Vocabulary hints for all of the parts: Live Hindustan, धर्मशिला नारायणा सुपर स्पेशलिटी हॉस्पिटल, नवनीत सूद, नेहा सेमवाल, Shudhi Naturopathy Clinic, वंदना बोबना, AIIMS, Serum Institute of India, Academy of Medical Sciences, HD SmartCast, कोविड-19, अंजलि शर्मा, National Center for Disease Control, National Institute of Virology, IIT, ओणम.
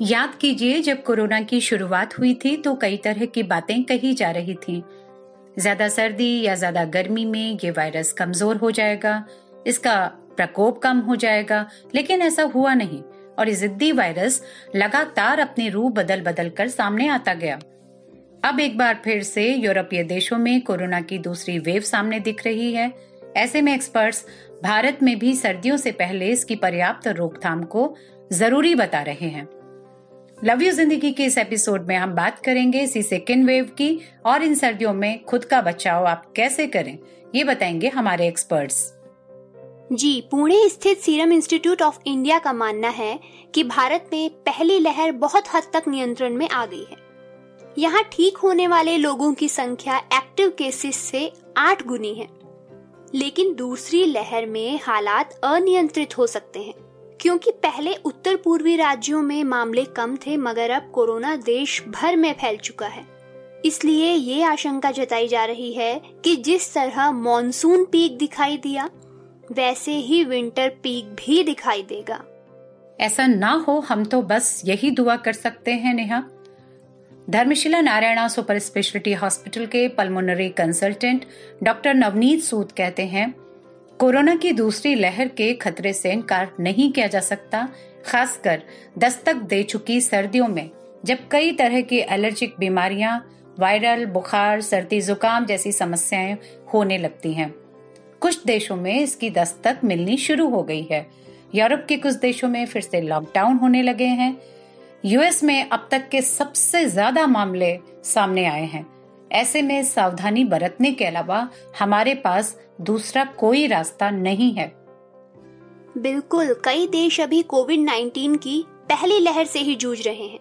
याद कीजिए, जब कोरोना की शुरुआत हुई थी तो कई तरह की बातें कही जा रही थी। ज्यादा सर्दी या ज्यादा गर्मी में ये वायरस कमजोर हो जाएगा, इसका प्रकोप कम हो जाएगा, लेकिन ऐसा हुआ नहीं और जिद्दी वायरस लगातार अपने रूप बदल बदल कर सामने आता गया। अब एक बार फिर से यूरोपीय देशों में कोरोना की दूसरी वेव सामने दिख रही है। ऐसे में एक्सपर्ट्स भारत में भी सर्दियों से पहले इसकी पर्याप्त रोकथाम को जरूरी बता रहे हैं। लव यू जिंदगी के इस एपिसोड में हम बात करेंगे इसी सेकेंड वेव की और इन सर्दियों में खुद का बचाव आप कैसे करें, ये बताएंगे हमारे एक्सपर्ट्स। जी, पुणे स्थित सीरम इंस्टीट्यूट ऑफ इंडिया का मानना है कि भारत में पहली लहर बहुत हद तक नियंत्रण में आ गई है। यहाँ ठीक होने वाले लोगों की संख्या एक्टिव केसेस से 8 गुनी है, लेकिन दूसरी लहर में हालात अनियंत्रित हो सकते हैं क्योंकि पहले उत्तर पूर्वी राज्यों में मामले कम थे, मगर अब कोरोना देश भर में फैल चुका है। इसलिए ये आशंका जताई जा रही है कि जिस तरह मॉनसून पीक दिखाई दिया वैसे ही विंटर पीक भी दिखाई देगा। ऐसा ना हो, हम तो बस यही दुआ कर सकते हैं Neha. धर्मशिला नारायणा सुपर स्पेशलिटी हॉस्पिटल के pulmonary consultant doctor नवनीत सूद कहते हैं, कोरोना की दूसरी लहर के खतरे से इनकार नहीं किया जा सकता, खासकर दस्तक दे चुकी सर्दियों में जब कई तरह की एलर्जिक बीमारियां, वायरल बुखार, सर्दी जुकाम जैसी समस्याएं होने लगती हैं। कुछ देशों में इसकी दस्तक मिलनी शुरू हो गई है। यूरोप के कुछ देशों में फिर से लॉकडाउन होने लगे हैं। यूएस में अब तक के सबसे ज्यादा मामले सामने आए हैं। ऐसे में सावधानी बरतने के अलावा हमारे पास दूसरा कोई रास्ता नहीं है। बिल्कुल, कई देश अभी कोविड-19 की पहली लहर से ही जूझ रहे हैं।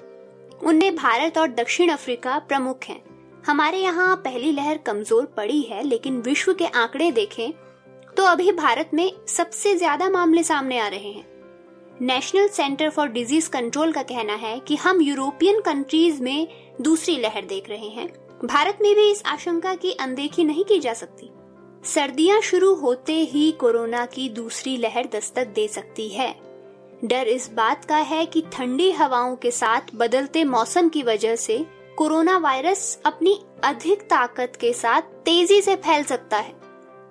उनमें भारत और दक्षिण अफ्रीका प्रमुख हैं। हमारे यहाँ पहली लहर कमजोर पड़ी है, लेकिन विश्व के आंकड़े देखें तो अभी भारत में सबसे ज्यादा मामले सामने आ रहे हैं। National centre for disease control का कहना है कि हम यूरोपियन कंट्रीज में दूसरी लहर देख रहे हैं। भारत में भी इस आशंका की अनदेखी नहीं की जा सकती। सर्दियां शुरू होते ही कोरोना की दूसरी लहर दस्तक दे सकती है। डर इस बात का है कि ठंडी हवाओं के साथ बदलते मौसम की वजह से कोरोना वायरस अपनी अधिक ताकत के साथ तेजी से फैल सकता है।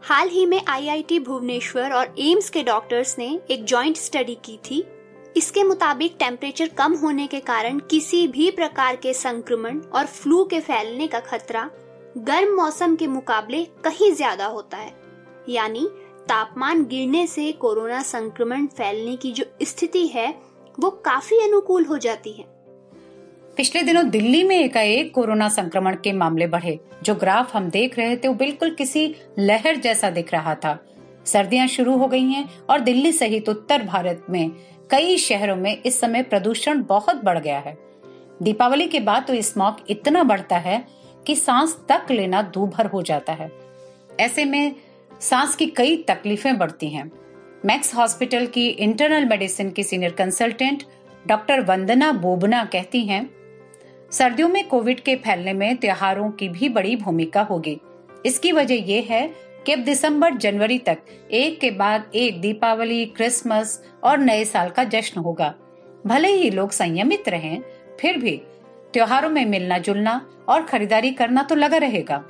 हाल ही में IIT भुवनेश्वर और एम्स के डॉक्टर्स ने एक जॉइंट स्टडी की थी। इसके मुताबिक टेम्परेचर कम होने के कारण किसी भी प्रकार के संक्रमण और फ्लू के फैलने का खतरा गर्म मौसम के मुकाबले कहीं ज्यादा होता है। यानी तापमान गिरने से कोरोना संक्रमण फैलने की जो स्थिति है वो काफी अनुकूल हो जाती है। पिछले दिनों दिल्ली में एकाएक कोरोना संक्रमण के मामले बढ़े। जो ग्राफ हम देख रहे थे वो बिल्कुल किसी लहर जैसा दिख रहा था। सर्दियां शुरू हो गई हैं और दिल्ली सहित उत्तर भारत में कई शहरों में इस समय प्रदूषण बहुत बढ़ गया है। दीपावली के बाद तो स्मॉग इतना बढ़ता है कि सांस तक लेना दूभर हो जाता है। ऐसे में सांस की कई तकलीफें बढ़ती हैं। मैक्स हॉस्पिटल की इंटरनल मेडिसिन की senior consultant doctor वंदना बोबना कहती हैं, सर्दियों में कोविड के फैलने में त्योहारों की भी बड़ी भूमिका होगी। इसकी वजह यह है कि अब दिसंबर जनवरी तक एक के बाद एक दीपावली, क्रिसमस और नए साल का जश्न होगा। भले ही लोग संयमित रहें, फिर भी त्योहारों में मिलना जुलना और खरीदारी करना तो लगा रहेगा।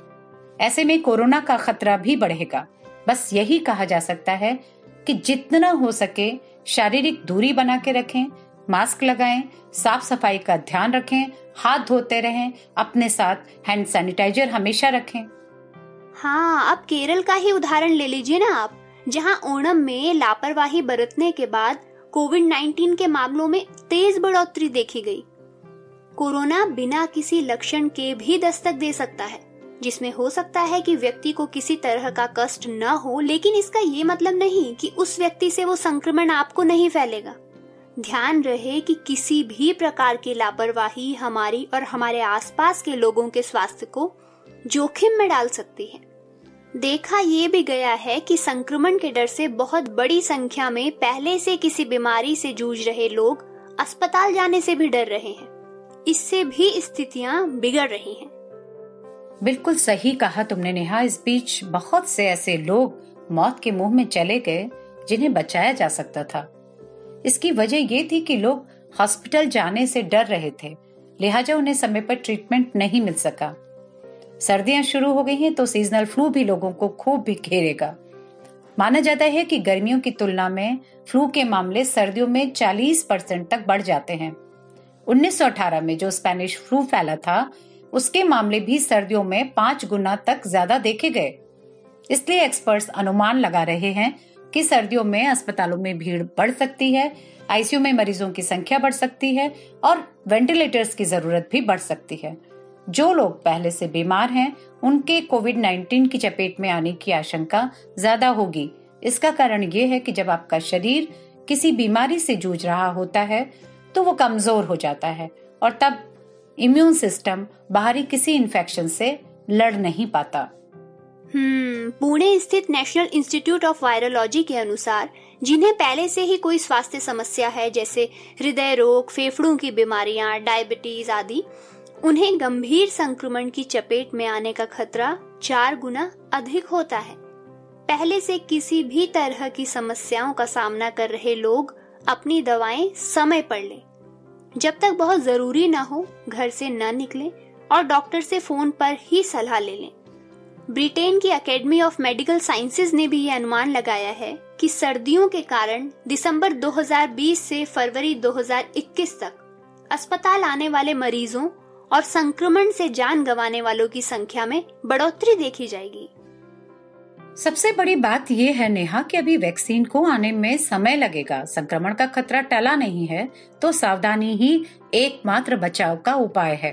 ऐसे में कोरोना का खतरा भी बढ़ेगा। बस यही कहा जा सकता है कि जितना हो सके शारीरिक दूरी बना के रखें, मास्क लगाएं, साफ सफाई का ध्यान रखें, हाथ धोते रहें, अपने साथ हैंड सैनिटाइजर हमेशा रखें। हाँ, अब केरल का ही उदाहरण ले लीजिए ना आप, जहां ओणम में लापरवाही बरतने के बाद कोविड-19 के मामलों में तेज बढ़ोतरी देखी गई। कोरोना बिना किसी लक्षण के भी दस्तक दे सकता है। जिसमें हो सकता है कि व्यक्ति को किसी तरह का कष्ट न हो, लेकिन इसका ये मतलब नहीं कि उस व्यक्ति से वो संक्रमण आपको नहीं फैलेगा। ध्यान रहे कि किसी भी प्रकार की लापरवाही हमारी और हमारे आसपास के लोगों के स्वास्थ्य को जोखिम में डाल सकती है। देखा ये भी गया है कि संक्रमण के डर से बहुत बड़ी संख्या में पहले से किसी बीमारी से जूझ रहे लोग अस्पताल जाने से भी डर रहे हैं। इससे भी स्थितियां बिगड़ रही हैं। बिल्कुल सही कहा तुमने नेहा। इस बीच बहुत से ऐसे लोग मौत के मुंह में चले गए जिन्हें बचाया जा सकता था। इसकी वजह ये थी कि लोग हॉस्पिटल जाने से डर रहे थे, लिहाजा उन्हें समय पर ट्रीटमेंट नहीं मिल सका। सर्दियां शुरू हो गई हैं तो सीजनल फ्लू भी लोगों को खूब भी घेरेगा। माना जाता है कि गर्मियों की तुलना में फ्लू के मामले सर्दियों में 40% तक बढ़ जाते हैं। 1918 में जो स्पेनिश फ्लू फैला था उसके मामले भी सर्दियों में 5 गुना तक ज्यादा देखे गए। इसलिए एक्सपर्ट्स अनुमान लगा रहे हैं कि सर्दियों में अस्पतालों में भीड़ बढ़ सकती है, आईसीयू में मरीजों की संख्या बढ़ सकती है और वेंटिलेटर्स की जरूरत भी बढ़ सकती है। जो लोग पहले से बीमार हैं, उनके कोविड-19 की चपेट में आने की आशंका ज्यादा होगी। इसका कारण ये है कि जब आपका शरीर किसी बीमारी से जूझ रहा होता है तो वो कमजोर हो जाता है और तब इम्यून सिस्टम बाहरी किसी इन्फेक्शन से लड़ नहीं पाता। पुणे स्थित नेशनल इंस्टीट्यूट ऑफ वायरोलॉजी के अनुसार जिन्हें पहले से ही कोई स्वास्थ्य समस्या है, जैसे हृदय रोग, फेफड़ों की बीमारियां, डायबिटीज आदि, उन्हें गंभीर संक्रमण की चपेट में आने का खतरा 4 गुना अधिक होता है। पहले से किसी भी तरह की समस्याओं का सामना कर रहे लोग अपनी दवाएं समय पर लें। जब तक बहुत जरूरी ना हो घर से न निकलें और डॉक्टर से फोन पर ही सलाह ले लें। ब्रिटेन की एकेडमी ऑफ मेडिकल साइंसेज ने भी ये अनुमान लगाया है कि सर्दियों के कारण दिसंबर 2020 से फरवरी 2021 तक अस्पताल आने वाले मरीजों और संक्रमण से जान गंवाने वालों की संख्या में बढ़ोतरी देखी जाएगी। सबसे बड़ी बात यह है नेहा कि अभी वैक्सीन को आने में समय लगेगा। संक्रमण का खतरा टला नहीं है तो सावधानी ही एकमात्र बचाव का उपाय है।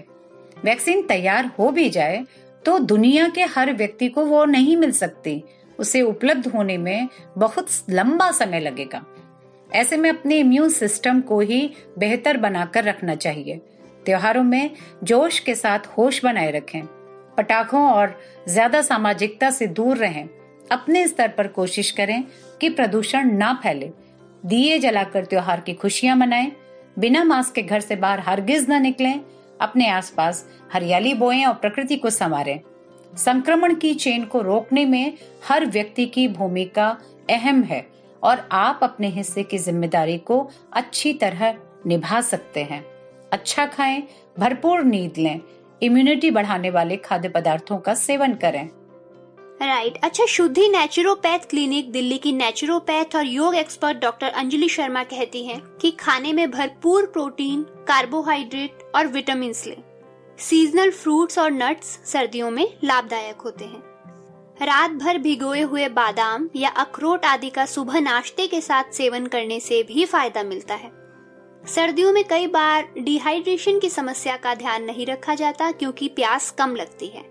वैक्सीन तैयार हो भी जाए तो दुनिया के हर व्यक्ति को वो नहीं मिल सकती। उसे उपलब्ध होने में बहुत लंबा समय लगेगा। ऐसे में अपने इम्यून सिस्टम को ही बेहतर बनाकर रखना चाहिए। त्योहारों में जोश के साथ होश बनाए रखें, पटाखों और ज्यादा सामाजिकता से दूर रहें। अपने स्तर पर कोशिश करें कि प्रदूषण ना फैले। दिए जलाकर त्योहार की खुशियां मनाएं। बिना मास्क के घर से बाहर हरगिज ना निकलें। अपने आसपास हरियाली बोएं और प्रकृति को संवारें। संक्रमण की चेन को रोकने में हर व्यक्ति की भूमिका अहम है और आप अपने हिस्से की जिम्मेदारी को अच्छी तरह निभा सकते हैं। अच्छा खाएं, भरपूर नींद लें, इम्यूनिटी बढ़ाने वाले खाद्य पदार्थों का सेवन करें। राइट। अच्छा, शुद्धि नेचुरोपैथ क्लिनिक दिल्ली की नेचुरोपैथ और योग एक्सपर्ट डॉक्टर अंजलि शर्मा कहती हैं कि खाने में भरपूर प्रोटीन, कार्बोहाइड्रेट और विटामिन्स लें। सीजनल फ्रूट्स और नट्स सर्दियों में लाभदायक होते हैं। रात भर भिगोए हुए बादाम या अखरोट आदि का सुबह नाश्ते के साथ सेवन करने से भी फायदा मिलता है। सर्दियों में कई बार डिहाइड्रेशन की समस्या का ध्यान नहीं रखा जाता क्योंकि प्यास कम लगती है।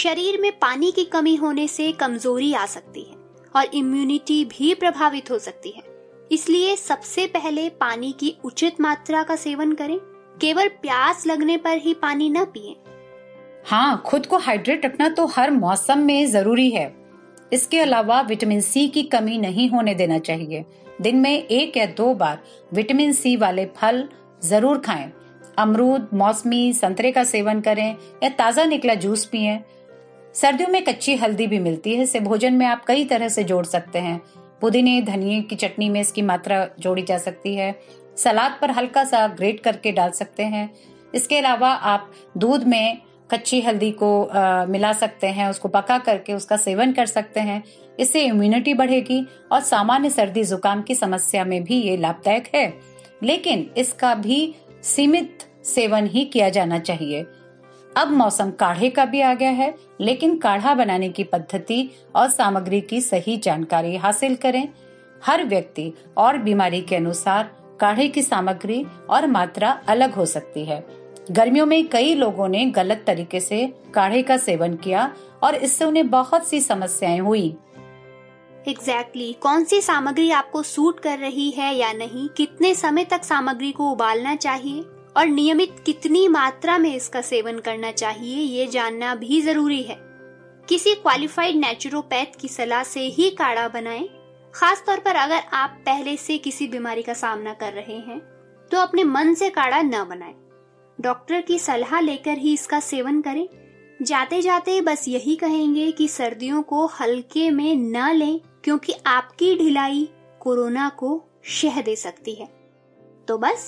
शरीर में पानी की कमी होने से कमजोरी आ सकती है और इम्यूनिटी भी प्रभावित हो सकती है। इसलिए सबसे पहले पानी की उचित मात्रा का सेवन करें। केवल प्यास लगने पर ही पानी न पिएं। हाँ, खुद को हाइड्रेट रखना तो हर मौसम में जरूरी है। इसके अलावा विटामिन सी की कमी नहीं होने देना चाहिए। दिन में 1 या 2 बार विटामिन सी वाले फल जरूर खाएं। अमरूद, मौसमी संतरे का सेवन करें या ताजा निकला जूस पिएं। सर्दियों में कच्ची हल्दी भी मिलती है, इसे भोजन में आप कई तरह से जोड़ सकते हैं। पुदीने, धनिये की चटनी में इसकी मात्रा जोड़ी जा सकती है। सलाद पर हल्का सा ग्रेट करके डाल सकते हैं। इसके अलावा आप दूध में कच्ची हल्दी को मिला सकते हैं, उसको पका करके उसका सेवन कर सकते हैं। इससे इम्यूनिटी बढ़ेगी और सामान्य सर्दी जुकाम की समस्या में भी ये लाभदायक है, लेकिन इसका भी सीमित सेवन ही किया जाना चाहिए। अब मौसम काढ़े का भी आ गया है, लेकिन काढ़ा बनाने की पद्धति और सामग्री की सही जानकारी हासिल करें। हर व्यक्ति और बीमारी के अनुसार काढ़े की सामग्री और मात्रा अलग हो सकती है। गर्मियों में कई लोगों ने गलत तरीके से काढ़े का सेवन किया और इससे उन्हें बहुत सी समस्याएं हुई। एग्जैक्टली, कौन सी सामग्री आपको सूट कर रही है या नहीं, कितने समय तक सामग्री को उबालना चाहिए और नियमित कितनी मात्रा में इसका सेवन करना चाहिए, ये जानना भी जरूरी है। किसी क्वालिफाइड नेचुरोपैथ की सलाह से ही काढ़ा बनाएं, खास तौर पर अगर आप पहले से किसी बीमारी का सामना कर रहे हैं तो अपने मन से काढ़ा न बनाएं। डॉक्टर की सलाह लेकर ही इसका सेवन करें। जाते जाते बस यही कहेंगे कि सर्दियों को हल्के में न लें, क्योंकि आपकी ढिलाई कोरोना को शह दे सकती है। तो बस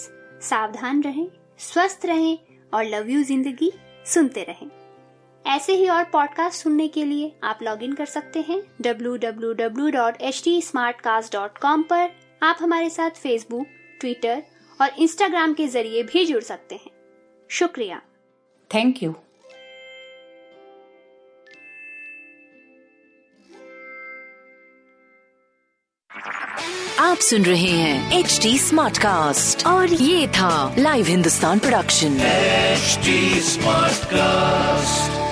सावधान रहें, स्वस्थ रहें और लव यू जिंदगी सुनते रहें। ऐसे ही और पॉडकास्ट सुनने के लिए आप लॉग इन कर सकते हैं www.hdsmartcast.com पर। आप हमारे साथ फेसबुक, ट्विटर और इंस्टाग्राम के जरिए भी जुड़ सकते हैं। शुक्रिया, थैंक यू। आप सुन रहे हैं HD SmartCast और ये था live Hindustan production HD SmartCast।